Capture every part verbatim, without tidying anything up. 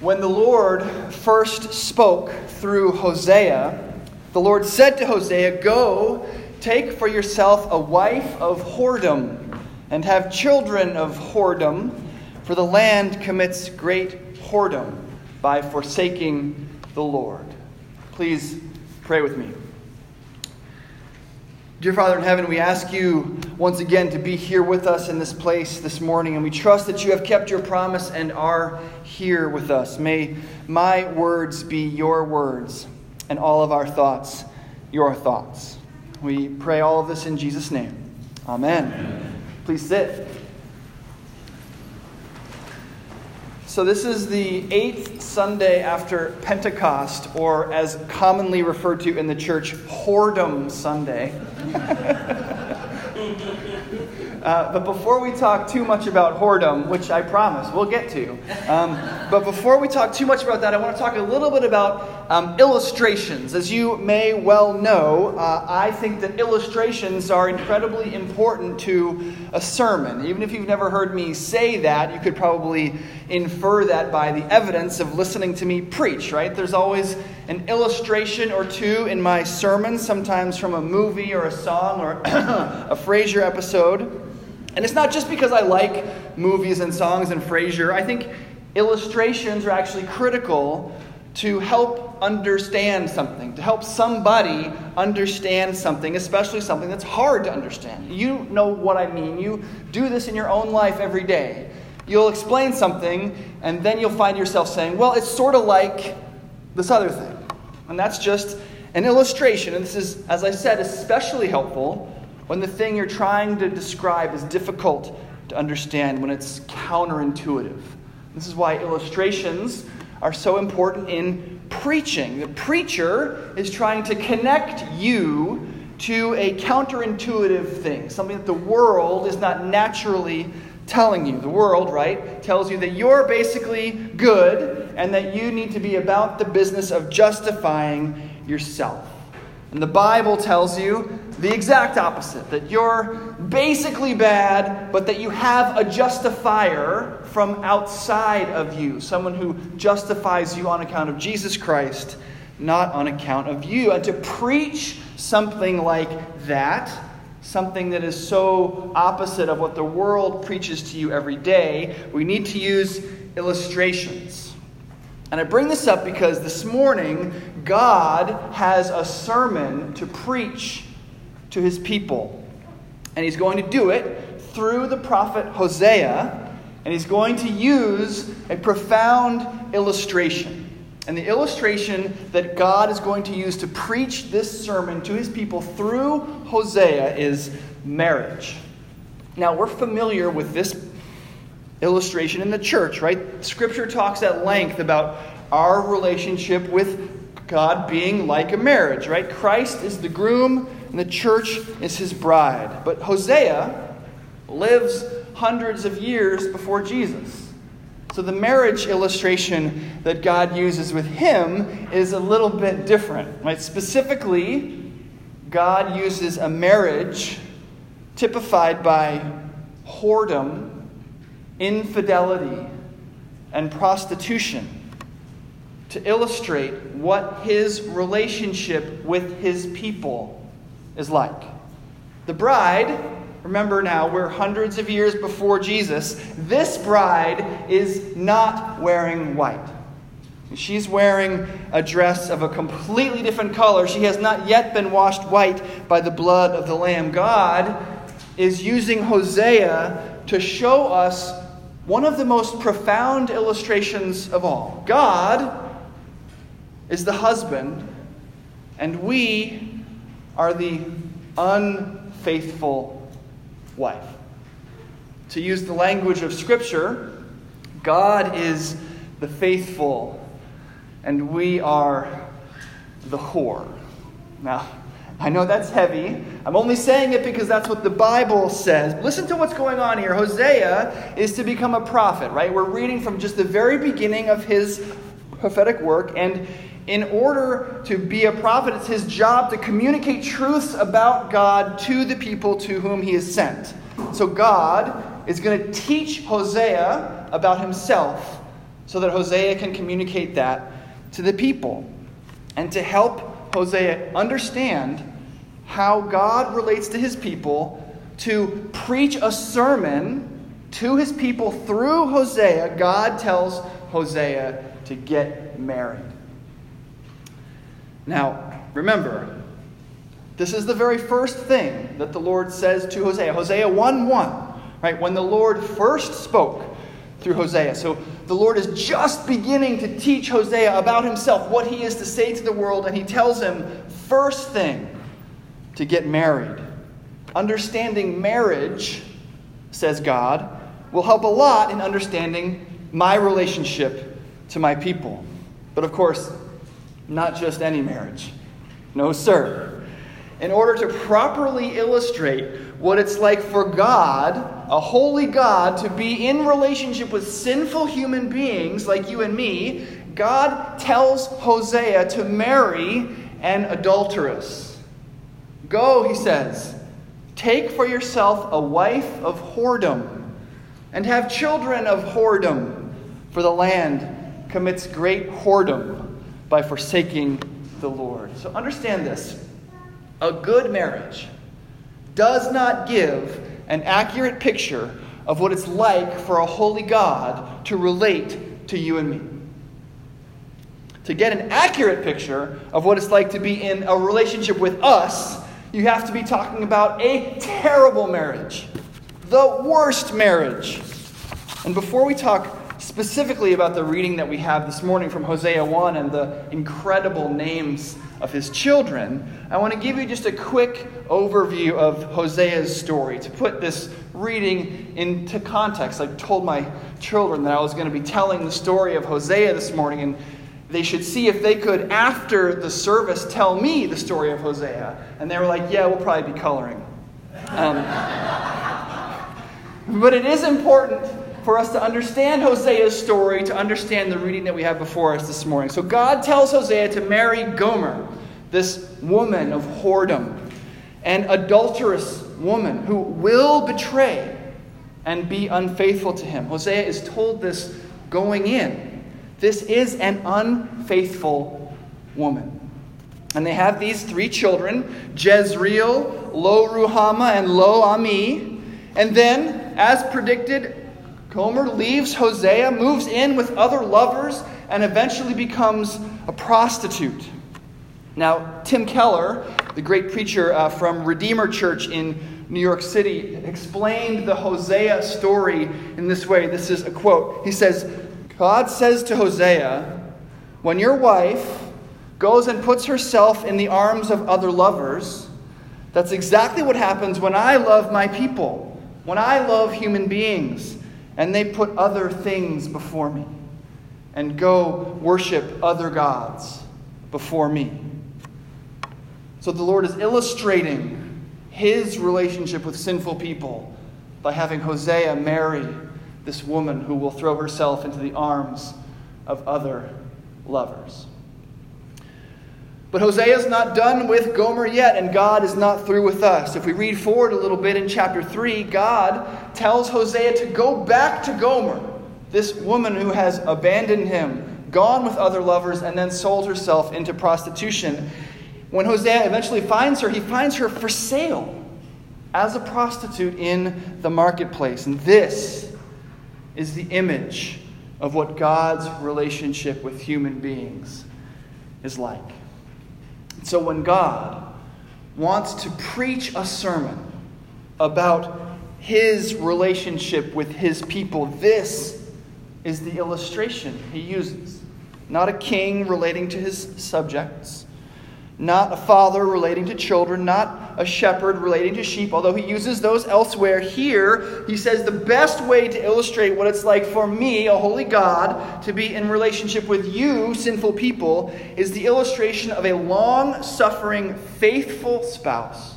When the Lord first spoke through Hosea, the Lord said to Hosea, "Go, take for yourself a wife of whoredom, and have children of whoredom, for the land commits great whoredom by forsaking the Lord." Please pray with me. Dear Father in heaven, we ask you once again to be here with us in this place this morning, and we trust that you have kept your promise and are here with us. May my words be your words, and all of our thoughts your thoughts. We pray all of this in Jesus' name. Amen. Amen. Please sit. So this is the eighth Sunday after Pentecost, or as commonly referred to in the church, Whoredom Sunday. uh, but before we talk too much about whoredom, which I promise we'll get to, um, but before we talk too much about that, I want to talk a little bit about um, illustrations. As you may well know, uh, I think that illustrations are incredibly important to a sermon. Even if you've never heard me say that, you could probably infer that by the evidence of listening to me preach, right? There's always an illustration or two in my sermons, sometimes from a movie or a song or a Frasier episode. And it's not just because I like movies and songs and Frasier. I think illustrations are actually critical to help understand something, to help somebody understand something, especially something that's hard to understand. You know what I mean. You do this in your own life every day. You'll explain something, and then you'll find yourself saying, well, it's sort of like this other thing. And that's just an illustration. And this is, as I said, especially helpful when the thing you're trying to describe is difficult to understand, when it's counterintuitive. This is why illustrations are so important in preaching. The preacher is trying to connect you to a counterintuitive thing, something that the world is not naturally telling you. The world, right, tells you that you're basically good and that you need to be about the business of justifying yourself. And the Bible tells you the exact opposite, that you're basically bad, but that you have a justifier from outside of you, someone who justifies you on account of Jesus Christ, not on account of you. And to preach something like that, something that is so opposite of what the world preaches to you every day, we need to use illustrations. And I bring this up because this morning, God has a sermon to preach to his people. And he's going to do it through the prophet Hosea, and he's going to use a profound illustration. And the illustration that God is going to use to preach this sermon to his people through Hosea is marriage. Now, we're familiar with this illustration in the church, right? Scripture talks at length about our relationship with God being like a marriage, right? Christ is the groom and the church is his bride. But Hosea lives hundreds of years before Jesus. So the marriage illustration that God uses with him is a little bit different, right? Specifically, God uses a marriage typified by whoredom, infidelity, and prostitution to illustrate what his relationship with his people is like. The bride... Remember now, we're hundreds of years before Jesus. This bride is not wearing white. She's wearing a dress of a completely different color. She has not yet been washed white by the blood of the Lamb. God is using Hosea to show us one of the most profound illustrations of all. God is the husband, and we are the unfaithful wife. To use the language of Scripture, God is the faithful, and we are the whore. Now, I know that's heavy. I'm only saying it because that's what the Bible says. Listen to what's going on here. Hosea is to become a prophet, right? We're reading from just the very beginning of his prophetic work, and in order to be a prophet, it's his job to communicate truths about God to the people to whom he is sent. So God is going to teach Hosea about himself so that Hosea can communicate that to the people and to help Hosea understand how God relates to his people, to preach a sermon to his people through Hosea. God tells Hosea to get married. Now, remember, this is the very first thing that the Lord says to Hosea. Hosea one one, right? When the Lord first spoke through Hosea. So the Lord is just beginning to teach Hosea about himself, what he is to say to the world, and he tells him, first thing, to get married. Understanding marriage, says God, will help a lot in understanding my relationship to my people. But of course, not just any marriage. No, sir. In order to properly illustrate what it's like for God, a holy God, to be in relationship with sinful human beings like you and me, God tells Hosea to marry an adulteress. Go, he says, take for yourself a wife of whoredom, and have children of whoredom, for the land commits great whoredom by forsaking the Lord. So understand this. A good marriage does not give an accurate picture of what it's like for a holy God to relate to you and me. To get an accurate picture of what it's like to be in a relationship with us, you have to be talking about a terrible marriage, the worst marriage. And before we talk specifically about the reading that we have this morning from Hosea one and the incredible names of his children, I want to give you just a quick overview of Hosea's story to put this reading into context. I told my children that I was going to be telling the story of Hosea this morning, and they should see if they could, after the service, tell me the story of Hosea. And they were like, yeah, we'll probably be coloring. Um, but it is important for us to understand Hosea's story, to understand the reading that we have before us this morning. So God tells Hosea to marry Gomer, this woman of whoredom, an adulterous woman who will betray and be unfaithful to him. Hosea is told this going in. This is an unfaithful woman. And they have these three children, Jezreel, Lo-Ruhamah, and Lo-Ammi. And then, as predicted, Gomer leaves Hosea, moves in with other lovers, and eventually becomes a prostitute. Now, Tim Keller, the great preacher uh, from Redeemer Church in New York City, explained the Hosea story in this way. This is a quote. He says, God says to Hosea, when your wife goes and puts herself in the arms of other lovers, that's exactly what happens when I love my people, when I love human beings. And they put other things before me and go worship other gods before me. So the Lord is illustrating his relationship with sinful people by having Hosea marry this woman who will throw herself into the arms of other lovers. But Hosea is not done with Gomer yet, and God is not through with us. If we read forward a little bit in chapter three, God tells Hosea to go back to Gomer, this woman who has abandoned him, gone with other lovers, and then sold herself into prostitution. When Hosea eventually finds her, he finds her for sale as a prostitute in the marketplace. And this is the image of what God's relationship with human beings is like. So when God wants to preach a sermon about his relationship with his people, this is the illustration he uses. Not a king relating to his subjects, not a father relating to children, not a shepherd relating to sheep, although he uses those elsewhere. Here, he says the best way to illustrate what it's like for me, a holy God, to be in relationship with you, sinful people, is the illustration of a long-suffering, faithful spouse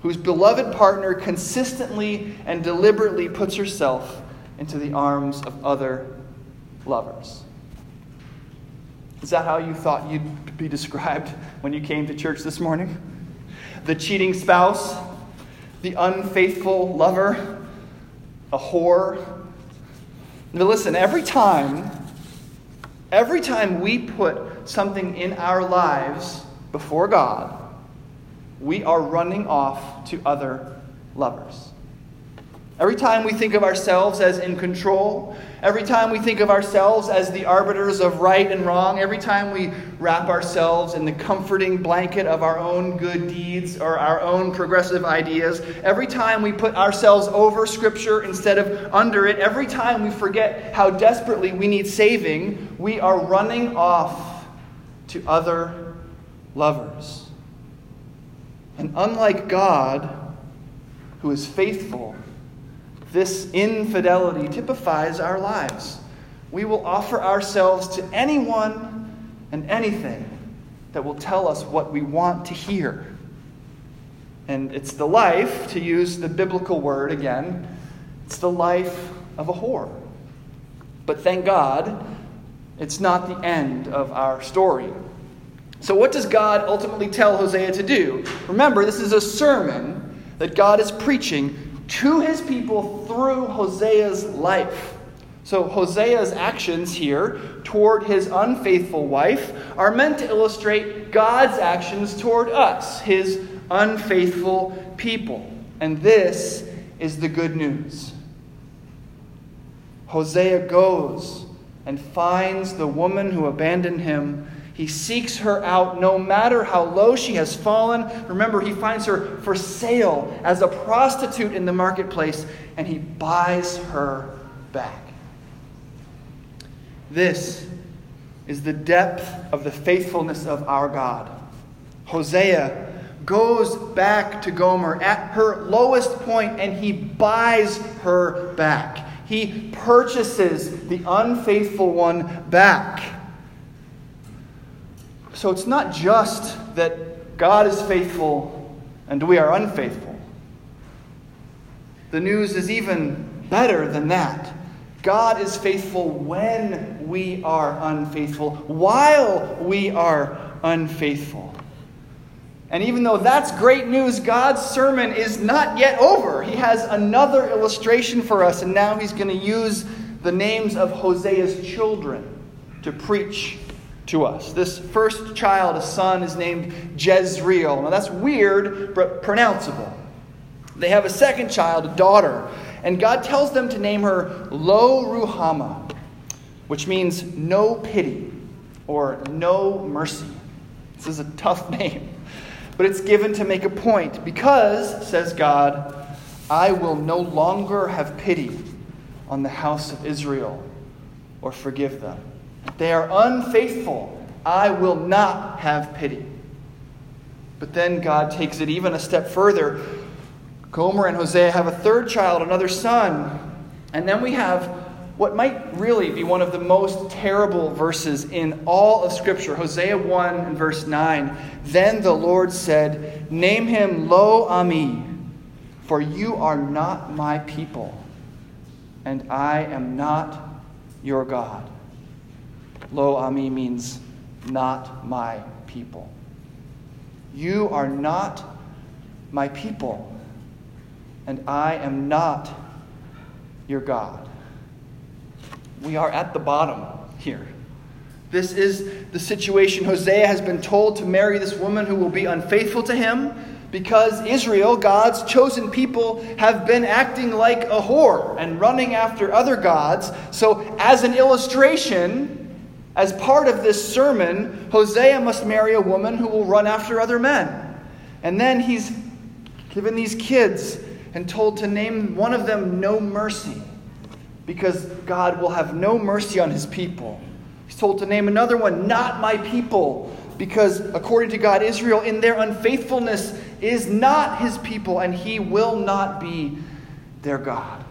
whose beloved partner consistently and deliberately puts herself into the arms of other lovers. Is that how you thought you'd be described when you came to church this morning? The cheating spouse, the unfaithful lover, a whore. Now listen, every time Every time we put something in our lives before God, we are running off to other lovers. Every time we think of ourselves as in control, every time we think of ourselves as the arbiters of right and wrong, every time we wrap ourselves in the comforting blanket of our own good deeds or our own progressive ideas, every time we put ourselves over Scripture instead of under it, every time we forget how desperately we need saving, we are running off to other lovers. And unlike God, who is faithful, this infidelity typifies our lives. We will offer ourselves to anyone and anything that will tell us what we want to hear. And it's the life, to use the biblical word again, it's the life of a whore. But thank God, it's not the end of our story. So what does God ultimately tell Hosea to do? Remember, this is a sermon that God is preaching to his people through Hosea's life. So Hosea's actions here toward his unfaithful wife are meant to illustrate God's actions toward us, his unfaithful people. And this is the good news. Hosea goes and finds the woman who abandoned him. He seeks her out no matter how low she has fallen. Remember, he finds her for sale as a prostitute in the marketplace, and he buys her back. This is the depth of the faithfulness of our God. Hosea goes back to Gomer at her lowest point, and he buys her back. He purchases the unfaithful one back. So it's not just that God is faithful and we are unfaithful. The news is even better than that. God is faithful when we are unfaithful, while we are unfaithful. And even though that's great news, God's sermon is not yet over. He has another illustration for us, and now he's going to use the names of Hosea's children to preach to us. This first child, a son, is named Jezreel. Now that's weird, but pronounceable. They have a second child, a daughter, and God tells them to name her Lo-Ruhamah, which means no pity or no mercy. This is a tough name, but it's given to make a point because, says God, I will no longer have pity on the house of Israel or forgive them. They are unfaithful. I will not have pity. But then God takes it even a step further. Gomer and Hosea have a third child, another son. And then we have what might really be one of the most terrible verses in all of Scripture. Hosea one and verse nine. Then the Lord said, name him Lo-Ammi, for you are not my people, and I am not your God. Lo-Ammi means not my people. You are not my people, and I am not your God. We are at the bottom here. This is the situation. Hosea has been told to marry this woman who will be unfaithful to him because Israel, God's chosen people, have been acting like a whore and running after other gods. So as an illustration, as part of this sermon, Hosea must marry a woman who will run after other men. And then he's given these kids and told to name one of them No Mercy, because God will have no mercy on his people. He's told to name another one Not My People, because according to God, Israel in their unfaithfulness is not his people, and he will not be their God.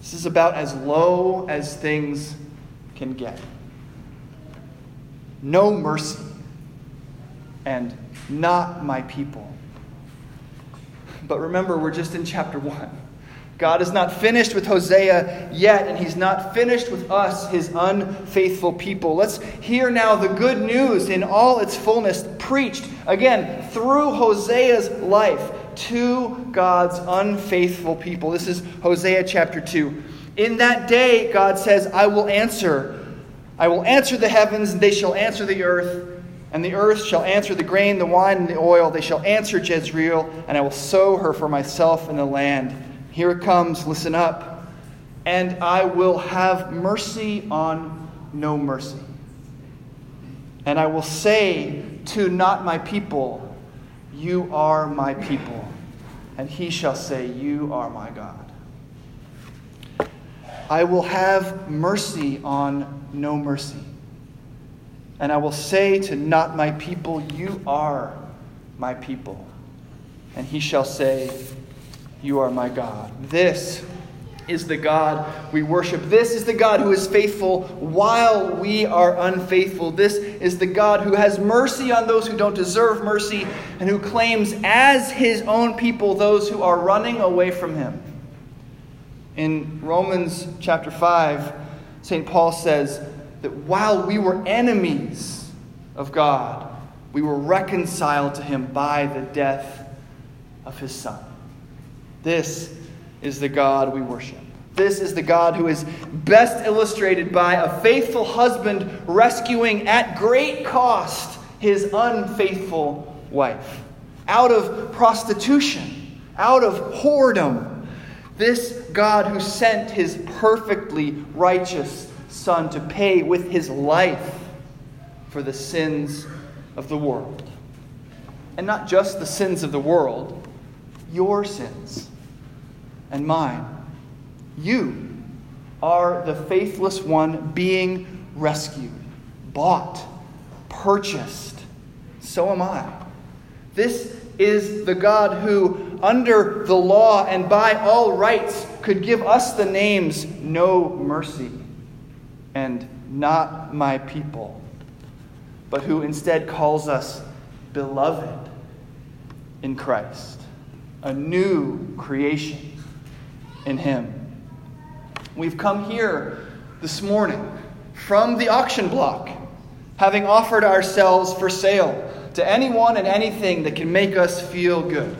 This is about as low as things can get. No mercy and not my people. But remember, we're just in chapter one. God is not finished with Hosea yet, and he's not finished with us, his unfaithful people. Let's hear now the good news in all its fullness preached, again, through Hosea's life to God's unfaithful people. This is Hosea chapter two. In that day, God says, I will answer. I will answer the heavens, and they shall answer the earth, and the earth shall answer the grain, the wine, and the oil. They shall answer Jezreel, and I will sow her for myself in the land. Here it comes, listen up. And I will have mercy on no mercy. And I will say to not my people, you are my people. And he shall say, you are my God. I will have mercy on no mercy. And I will say to not my people, you are my people. And he shall say, you are my God. This is the God we worship. This is the God who is faithful while we are unfaithful. This is the God who has mercy on those who don't deserve mercy and who claims as his own people those who are running away from him. In Romans chapter five, Saint Paul says that while we were enemies of God, we were reconciled to him by the death of his Son. This is the God we worship. This is the God who is best illustrated by a faithful husband rescuing at great cost his unfaithful wife out of prostitution, out of whoredom. This God who sent his perfectly righteous Son to pay with his life for the sins of the world. And not just the sins of the world, your sins and mine. You are the faithless one being rescued, bought, purchased. So am I. This is the God who, under the law and by all rights, could give us the names No Mercy and Not My People, but who instead calls us beloved in Christ, a new creation in him. We've come here this morning from the auction block, having offered ourselves for sale to anyone and anything that can make us feel good.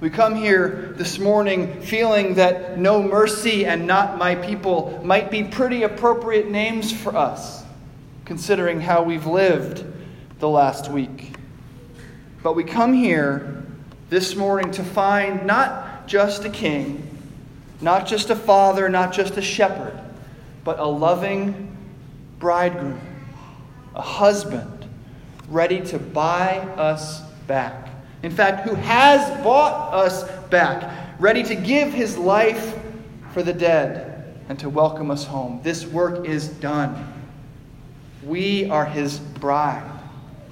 We come here this morning feeling that No Mercy and Not My People might be pretty appropriate names for us, considering how we've lived the last week. But we come here this morning to find not just a king, not just a father, not just a shepherd, but a loving bridegroom, a husband ready to buy us back. In fact, who has bought us back, ready to give his life for the dead and to welcome us home. This work is done. We are his bride,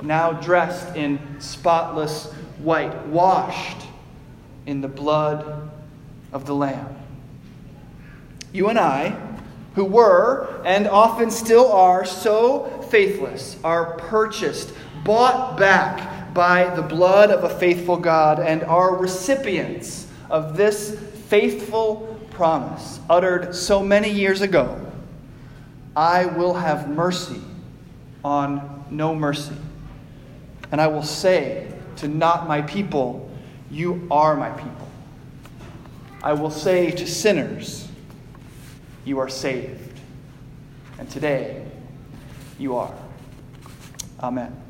now dressed in spotless white, washed in the blood of the Lamb. You and I, who were and often still are so faithless, are purchased, bought back by the blood of a faithful God and are recipients of this faithful promise uttered so many years ago. I will have mercy on no mercy, and I will say to not my people, you are my people. I will say to sinners, you are saved. And today, you are. Amen.